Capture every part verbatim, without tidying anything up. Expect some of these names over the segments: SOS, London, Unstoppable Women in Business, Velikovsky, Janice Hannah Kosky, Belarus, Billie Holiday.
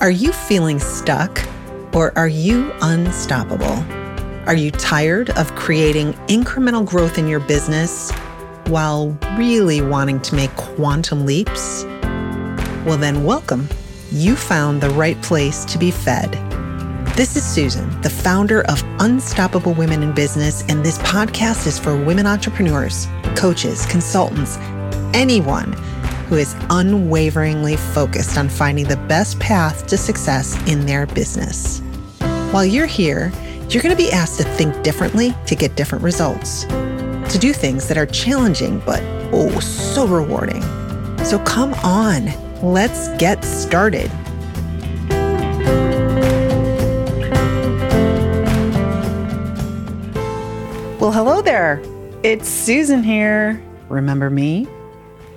Are you feeling stuck, or are you unstoppable? Are you tired of creating incremental growth in your business while really wanting to make quantum leaps? Well then, welcome. You found the right place to be fed. This is Susan, the founder of Unstoppable Women in Business, and this podcast is for women entrepreneurs, coaches, consultants, anyone who is unwaveringly focused on finding the best path to success in their business. While you're here, you're going to be asked to think differently to get different results, to do things that are challenging, but oh, so rewarding. So come on, let's get started. Well, hello there. It's Susan here. Remember me?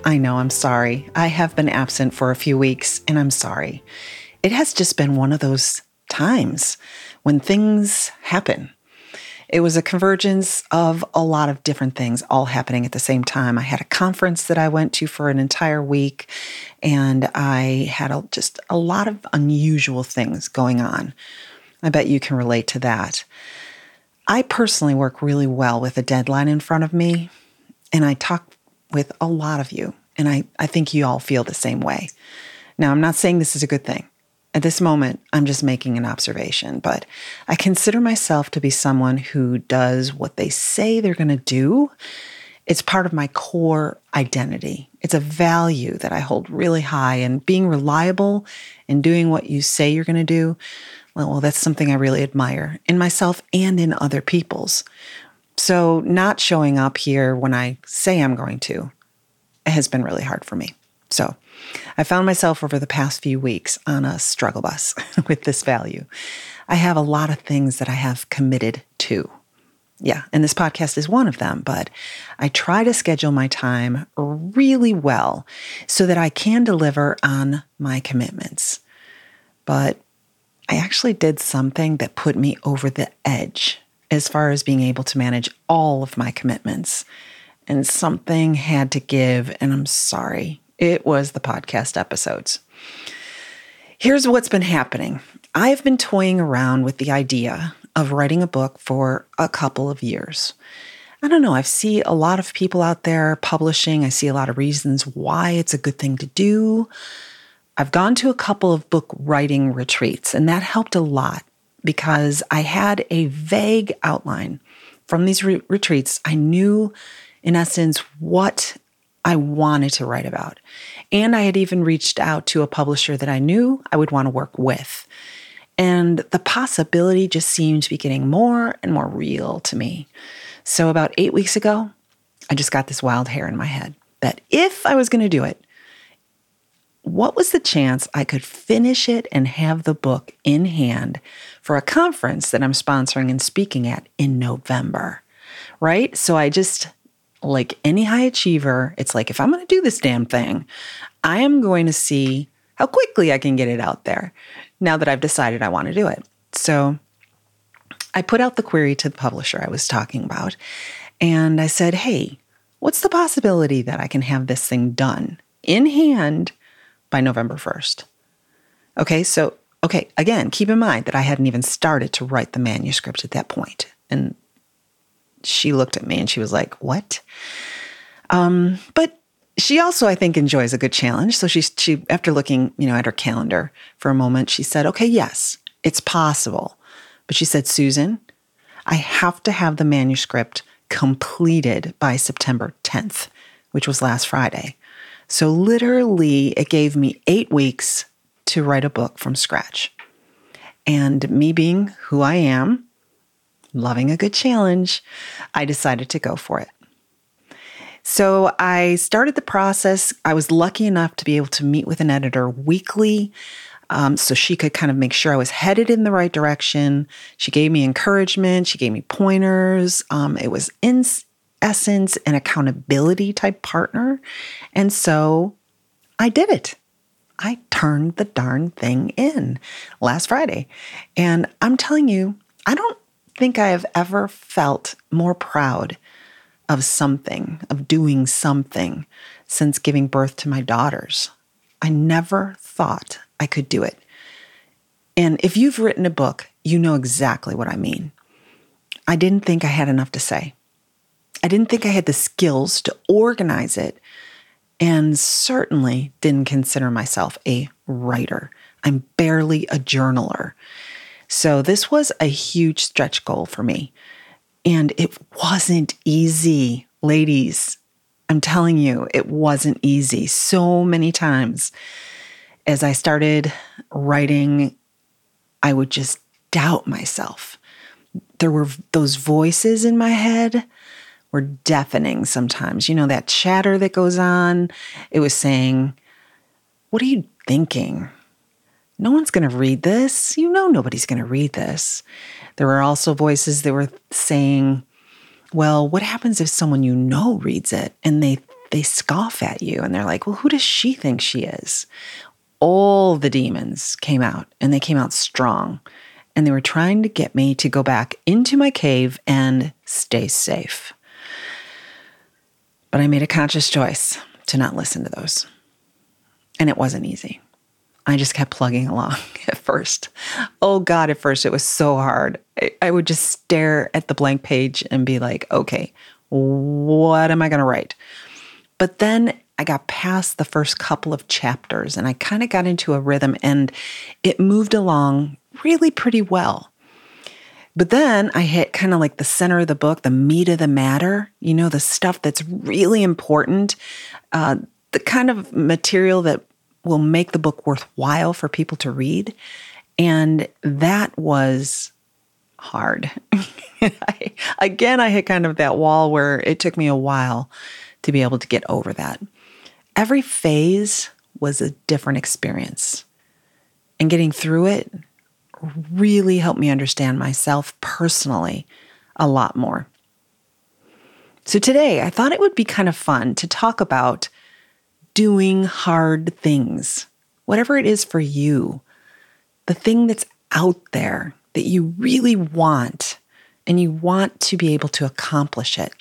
I know, I'm sorry. I have been absent for a few weeks, and I'm sorry. It has just been one of those times when things happen. It was a convergence of a lot of different things all happening at the same time. I had a conference that I went to for an entire week, and I had a, just a lot of unusual things going on. I bet you can relate to that. I personally work really well with a deadline in front of me, and I talk with a lot of you. And I, I think you all feel the same way. Now, I'm not saying this is a good thing. At this moment, I'm just making an observation, but I consider myself to be someone who does what they say they're going to do. It's part of my core identity. It's a value that I hold really high, and being reliable and doing what you say you're going to do, well, well, that's something I really admire in myself and in other people's. So not showing up here when I say I'm going to has been really hard for me. So I found myself over the past few weeks on a struggle bus with this value. I have a lot of things that I have committed to. Yeah, and this podcast is one of them, but I try to schedule my time really well so that I can deliver on my commitments. But I actually did something that put me over the edge as far as being able to manage all of my commitments. And something had to give, and I'm sorry. It was the podcast episodes. Here's what's been happening. I've been toying around with the idea of writing a book for a couple of years. I don't know, I see a lot of people out there publishing. I see a lot of reasons why it's a good thing to do. I've gone to a couple of book writing retreats, and that helped a lot, because I had a vague outline from these re- retreats. I knew, in essence, what I wanted to write about. And I had even reached out to a publisher that I knew I would want to work with. And the possibility just seemed to be getting more and more real to me. So about eight weeks ago, I just got this wild hair in my head that if I was going to do it, what was the chance I could finish it and have the book in hand for a conference that I'm sponsoring and speaking at in November, right? So I just, like any high achiever, it's like, if I'm going to do this damn thing, I am going to see how quickly I can get it out there now that I've decided I want to do it. So I put out the query to the publisher I was talking about, and I said, hey, what's the possibility that I can have this thing done in hand by November first. Okay, so, okay, again, keep in mind that I hadn't even started to write the manuscript at that point. And she looked at me and she was like, what? Um, but she also, I think, enjoys a good challenge. So she, she, after looking, you know, at her calendar for a moment, she said, okay, yes, it's possible. But she said, Susan, I have to have the manuscript completed by September tenth, which was last Friday. So literally, it gave me eight weeks to write a book from scratch. And me being who I am, loving a good challenge, I decided to go for it. So I started the process. I was lucky enough to be able to meet with an editor weekly, um, so she could kind of make sure I was headed in the right direction. She gave me encouragement. She gave me pointers. Um, it was in. essence and accountability type partner. And so I did it. I turned the darn thing in last Friday. And I'm telling you, I don't think I have ever felt more proud of something, of doing something, since giving birth to my daughters. I never thought I could do it. And if you've written a book, you know exactly what I mean. I didn't think I had enough to say. I didn't think I had the skills to organize it, and certainly didn't consider myself a writer. I'm barely a journaler. So this was a huge stretch goal for me. And it wasn't easy, ladies. I'm telling you, it wasn't easy. So many times as I started writing, I would just doubt myself. There were those voices in my head were deafening sometimes. You know, that chatter that goes on. It was saying, what are you thinking? No one's going to read this. You know, nobody's going to read this. There were also voices that were saying, well, what happens if someone you know reads it and they, they scoff at you and they're like, well, who does she think she is? All the demons came out, and they came out strong, and they were trying to get me to go back into my cave and stay safe. But I made a conscious choice to not listen to those. And it wasn't easy. I just kept plugging along at first. Oh God, at first it was so hard. I, I would just stare at the blank page and be like, okay, what am I going to write? But then I got past the first couple of chapters and I kind of got into a rhythm and it moved along really pretty well. But then I hit kind of like the center of the book, the meat of the matter, you know, the stuff that's really important, uh, the kind of material that will make the book worthwhile for people to read. And that was hard. I, again, I hit kind of that wall where it took me a while to be able to get over that. Every phase was a different experience. And getting through it really helped me understand myself personally a lot more. So today, I thought it would be kind of fun to talk about doing hard things, whatever it is for you, the thing that's out there that you really want, and you want to be able to accomplish it.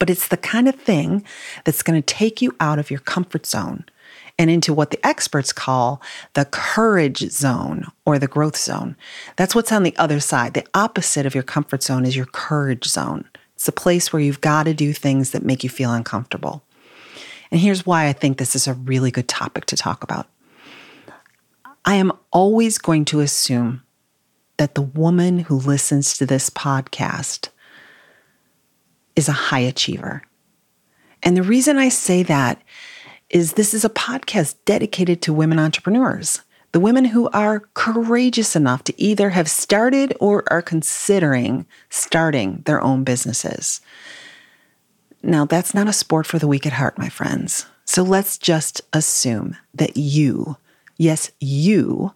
But it's the kind of thing that's going to take you out of your comfort zone and into what the experts call the courage zone or the growth zone. That's what's on the other side. The opposite of your comfort zone is your courage zone. It's the place where you've got to do things that make you feel uncomfortable. And here's why I think this is a really good topic to talk about. I am always going to assume that the woman who listens to this podcast is a high achiever. And the reason I say that is this is a podcast dedicated to women entrepreneurs, the women who are courageous enough to either have started or are considering starting their own businesses. Now, that's not a sport for the weak at heart, my friends. So let's just assume that you, yes, you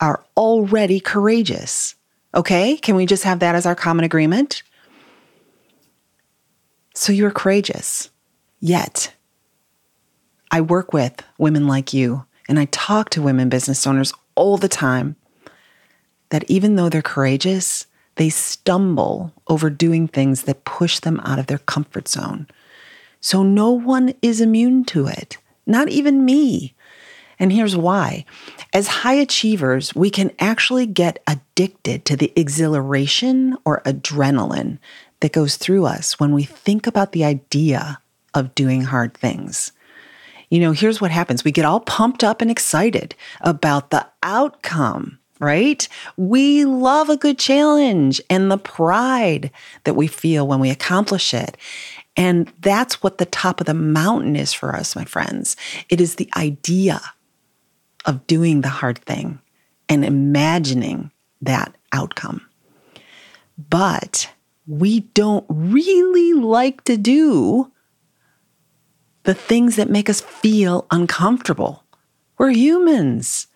are already courageous. Okay? Can we just have that as our common agreement? So you're courageous. Yet, I work with women like you, and I talk to women business owners all the time that even though they're courageous, they stumble over doing things that push them out of their comfort zone. So no one is immune to it, not even me. And here's why. As high achievers, we can actually get addicted to the exhilaration or adrenaline that goes through us when we think about the idea of doing hard things. You know, here's what happens. We get all pumped up and excited about the outcome, right? We love a good challenge and the pride that we feel when we accomplish it. And that's what the top of the mountain is for us, my friends. It is the idea of doing the hard thing and imagining that outcome. But we don't really like to do the things that make us feel uncomfortable. We're humans.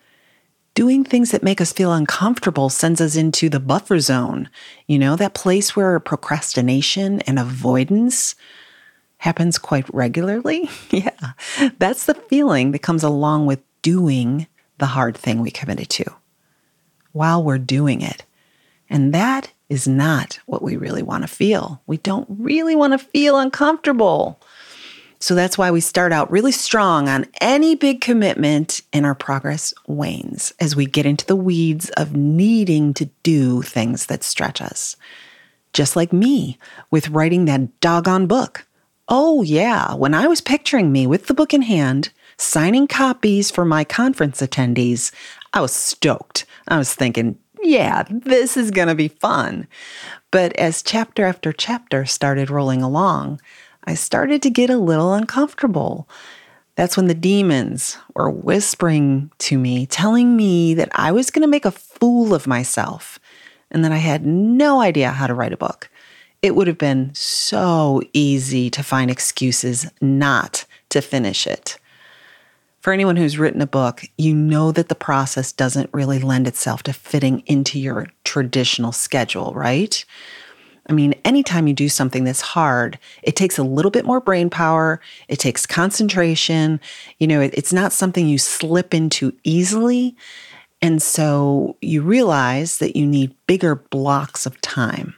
Doing things that make us feel uncomfortable sends us into the buffer zone, you know, that place where procrastination and avoidance happens quite regularly. Yeah, that's the feeling that comes along with doing the hard thing we committed to while we're doing it. And that is not what we really want to feel. We don't really want to feel uncomfortable. So that's why we start out really strong on any big commitment, and our progress wanes as we get into the weeds of needing to do things that stretch us. Just like me with writing that doggone book. Oh yeah, when I was picturing me with the book in hand, signing copies for my conference attendees, I was stoked. I was thinking, yeah, this is going to be fun. But as chapter after chapter started rolling along, I started to get a little uncomfortable. That's when the demons were whispering to me, telling me that I was going to make a fool of myself and that I had no idea how to write a book. It would have been so easy to find excuses not to finish it. For anyone who's written a book, you know that the process doesn't really lend itself to fitting into your traditional schedule, right? I mean, anytime you do something that's hard, it takes a little bit more brain power. It takes concentration. You know, it's not something you slip into easily. And so you realize that you need bigger blocks of time.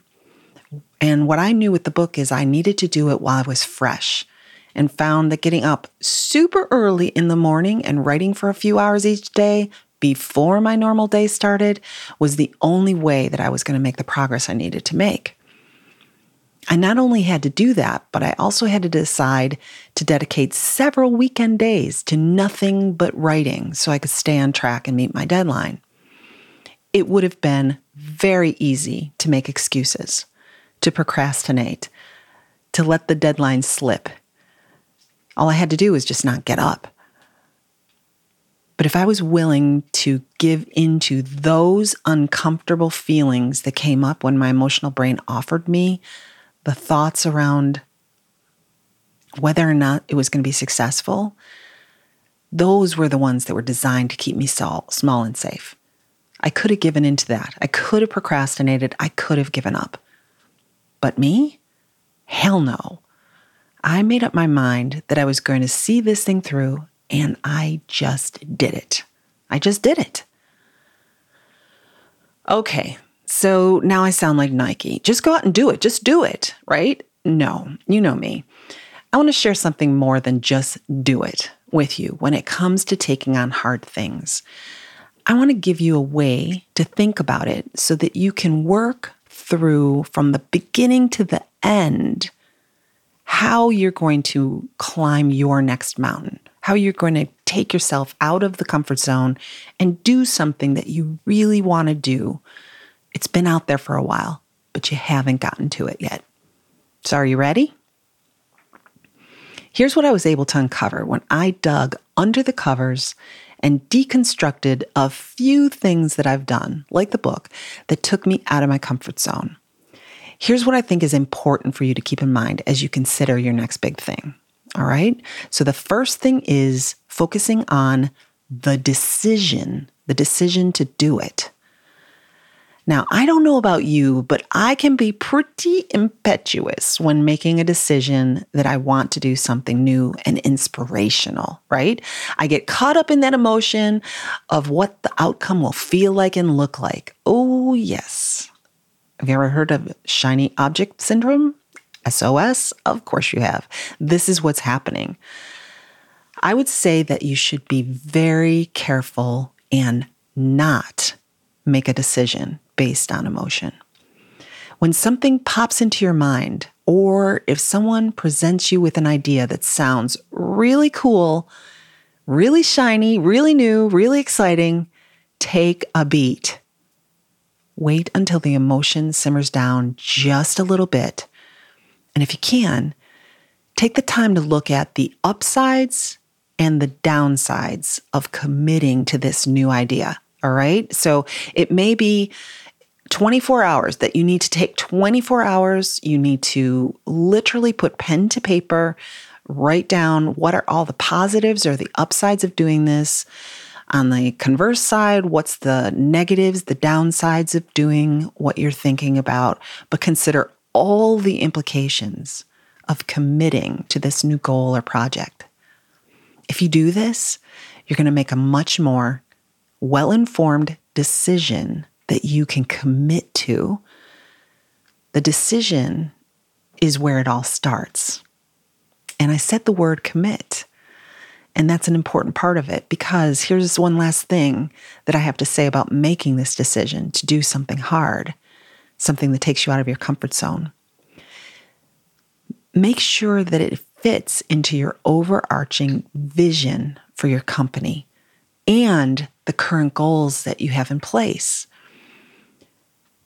And what I knew with the book is I needed to do it while I was fresh, and found that getting up super early in the morning and writing for a few hours each day before my normal day started was the only way that I was going to make the progress I needed to make. I not only had to do that, but I also had to decide to dedicate several weekend days to nothing but writing so I could stay on track and meet my deadline. It would have been very easy to make excuses, to procrastinate, to let the deadline slip. All I had to do was just not get up. But if I was willing to give into those uncomfortable feelings that came up when my emotional brain offered me the thoughts around whether or not it was going to be successful, those were the ones that were designed to keep me small and safe. I could have given into that. I could have procrastinated. I could have given up. But me? Hell no. I made up my mind that I was going to see this thing through, and I just did it. I just did it. Okay, so now I sound like Nike. Just go out and do it. Just do it, right? No, you know me. I want to share something more than just do it with you when it comes to taking on hard things. I want to give you a way to think about it so that you can work through from the beginning to the end how you're going to climb your next mountain, how you're going to take yourself out of the comfort zone and do something that you really want to do. It's been out there for a while, but you haven't gotten to it yet. So are you ready? Here's what I was able to uncover when I dug under the covers and deconstructed a few things that I've done, like the book, that took me out of my comfort zone. Here's what I think is important for you to keep in mind as you consider your next big thing, all right? So the first thing is focusing on the decision, the decision to do it. Now, I don't know about you, but I can be pretty impetuous when making a decision that I want to do something new and inspirational, right? I get caught up in that emotion of what the outcome will feel like and look like. Oh, yes. Have you ever heard of shiny object syndrome? S O S? Of course you have. This is what's happening. I would say that you should be very careful and not make a decision based on emotion. When something pops into your mind, or if someone presents you with an idea that sounds really cool, really shiny, really new, really exciting, take a beat. Wait until the emotion simmers down just a little bit. And if you can, take the time to look at the upsides and the downsides of committing to this new idea, all right? So it may be twenty-four hours that you need to take twenty-four hours. You need to literally put pen to paper, write down what are all the positives or the upsides of doing this. On the converse side, what's the negatives, the downsides of doing what you're thinking about, but consider all the implications of committing to this new goal or project. If you do this, you're going to make a much more well-informed decision that you can commit to. The decision is where it all starts. And I said the word commit. And that's an important part of it, because here's one last thing that I have to say about making this decision to do something hard, something that takes you out of your comfort zone. Make sure that it fits into your overarching vision for your company and the current goals that you have in place.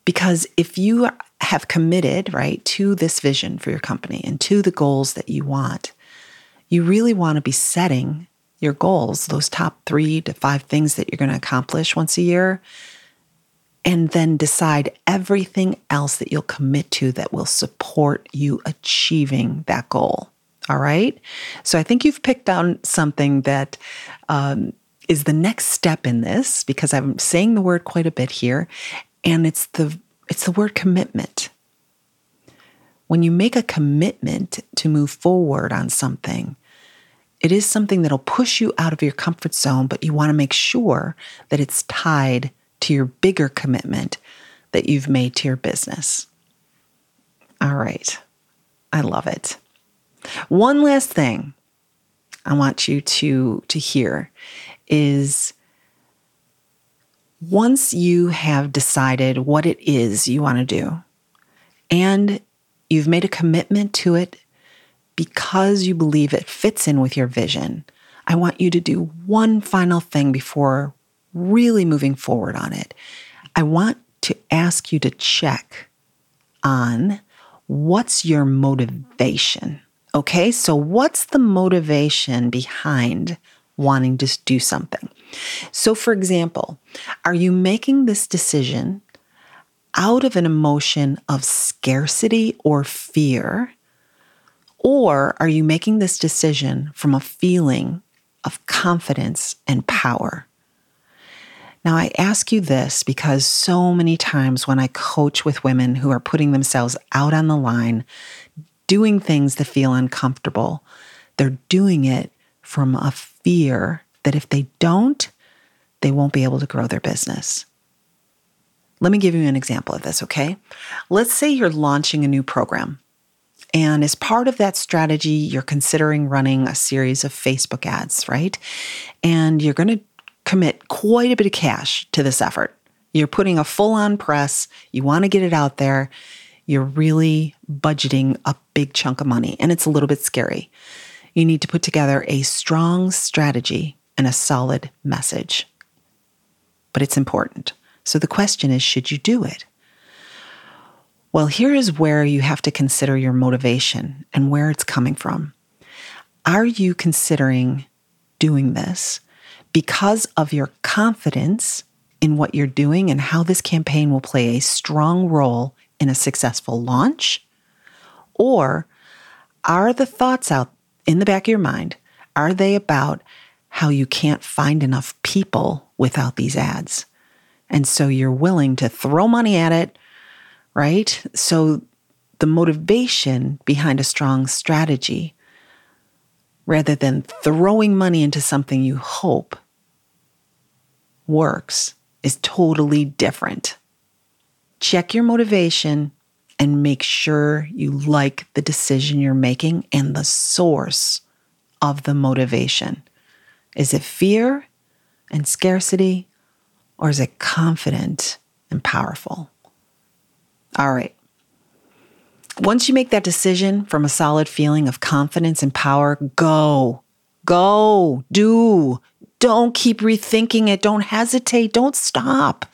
Because if you have committed, right, to this vision for your company and to the goals that you want, you really want to be setting your goals, those top three to five things that you're going to accomplish once a year, and then decide everything else that you'll commit to that will support you achieving that goal. All right? So I think you've picked on something that um, is the next step in this, because I'm saying the word quite a bit here, and it's the it's the word commitment. When you make a commitment to move forward on something, it is something that'll push you out of your comfort zone, but you want to make sure that it's tied to your bigger commitment that you've made to your business. All right. I love it. One last thing I want you to, to hear is, once you have decided what it is you want to do and you've made a commitment to it because you believe it fits in with your vision, I want you to do one final thing before really moving forward on it. I want to ask you to check on what's your motivation. Okay, so what's the motivation behind wanting to do something? So for example, are you making this decision out of an emotion of scarcity or fear? Or are you making this decision from a feeling of confidence and power? Now, I ask you this because so many times when I coach with women who are putting themselves out on the line, doing things that feel uncomfortable, they're doing it from a fear that if they don't, they won't be able to grow their business. Let me give you an example of this, okay? Let's say you're launching a new program. And as part of that strategy, you're considering running a series of Facebook ads, right? And you're going to commit quite a bit of cash to this effort. You're putting a full-on press. You want to get it out there. You're really budgeting a big chunk of money, and it's a little bit scary. You need to put together a strong strategy and a solid message. But it's important. So the question is, should you do it? Well, here is where you have to consider your motivation and where it's coming from. Are you considering doing this because of your confidence in what you're doing and how this campaign will play a strong role in a successful launch? Or are the thoughts out in the back of your mind, are they about how you can't find enough people without these ads? And so you're willing to throw money at it, right? So the motivation behind a strong strategy, rather than throwing money into something you hope works, is totally different. Check your motivation and make sure you like the decision you're making and the source of the motivation. Is it fear and scarcity? Or is it confident and powerful? All right. Once you make that decision from a solid feeling of confidence and power, go, go, do. Don't keep rethinking it. Don't hesitate. Don't stop.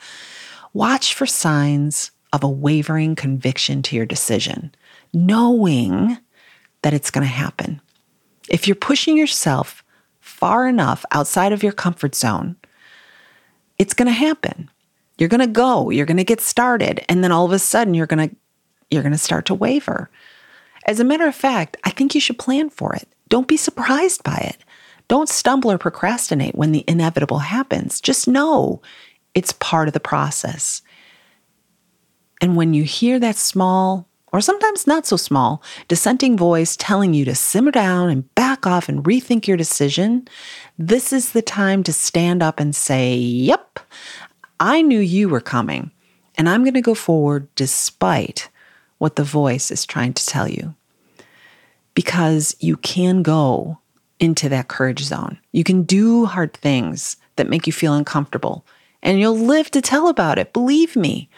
Watch for signs of a wavering conviction to your decision, knowing that it's going to happen. If you're pushing yourself far enough outside of your comfort zone, it's going to happen. You're going to go, you're going to get started. And then all of a sudden you're going to, you're going to start to waver. As a matter of fact, I think you should plan for it. Don't be surprised by it. Don't stumble or procrastinate when the inevitable happens. Just know it's part of the process. And when you hear that small, or sometimes not so small, dissenting voice telling you to simmer down and back off and rethink your decision, this is the time to stand up and say, yep, I knew you were coming, and I'm going to go forward despite what the voice is trying to tell you. because you can go into that courage zone. You can do hard things that make you feel uncomfortable, and you'll live to tell about it. Believe me,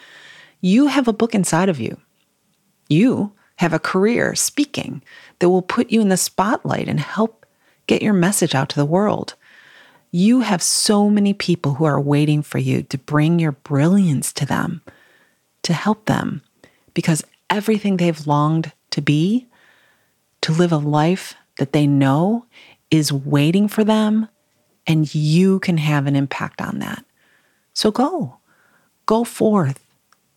you have a book inside of you. You have a career speaking that will put you in the spotlight and help get your message out to the world. You have so many people who are waiting for you to bring your brilliance to them, to help them, because everything they've longed to be, to live a life that they know is waiting for them, and you can have an impact on that. So go, go forth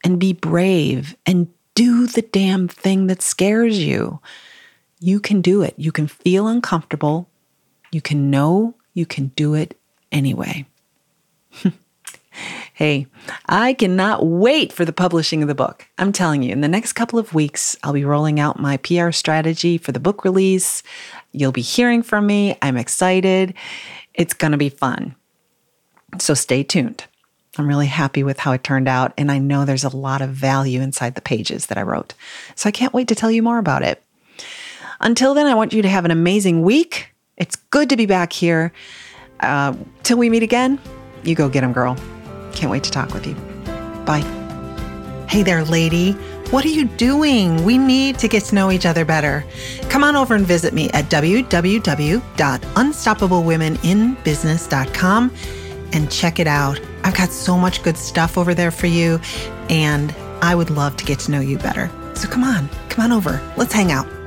and be brave and do the damn thing that scares you. You can do it. You can feel uncomfortable. You can know you can do it anyway. Hey, I cannot wait for the publishing of the book. I'm telling you, in the next couple of weeks, I'll be rolling out my P R strategy for the book release. You'll be hearing from me. I'm excited. It's going to be fun. So stay tuned. I'm really happy with how it turned out, and I know there's a lot of value inside the pages that I wrote. So I can't wait to tell you more about it. Until then, I want you to have an amazing week. It's good to be back here. Uh, till we meet again, you go get 'em, girl. Can't wait to talk with you. Bye. Hey there, lady. What are you doing? We need to get to know each other better. Come on over and visit me at w w w dot unstoppable women in business dot com and check it out. I've got so much good stuff over there for you, and I would love to get to know you better. So come on, come on over. Let's hang out.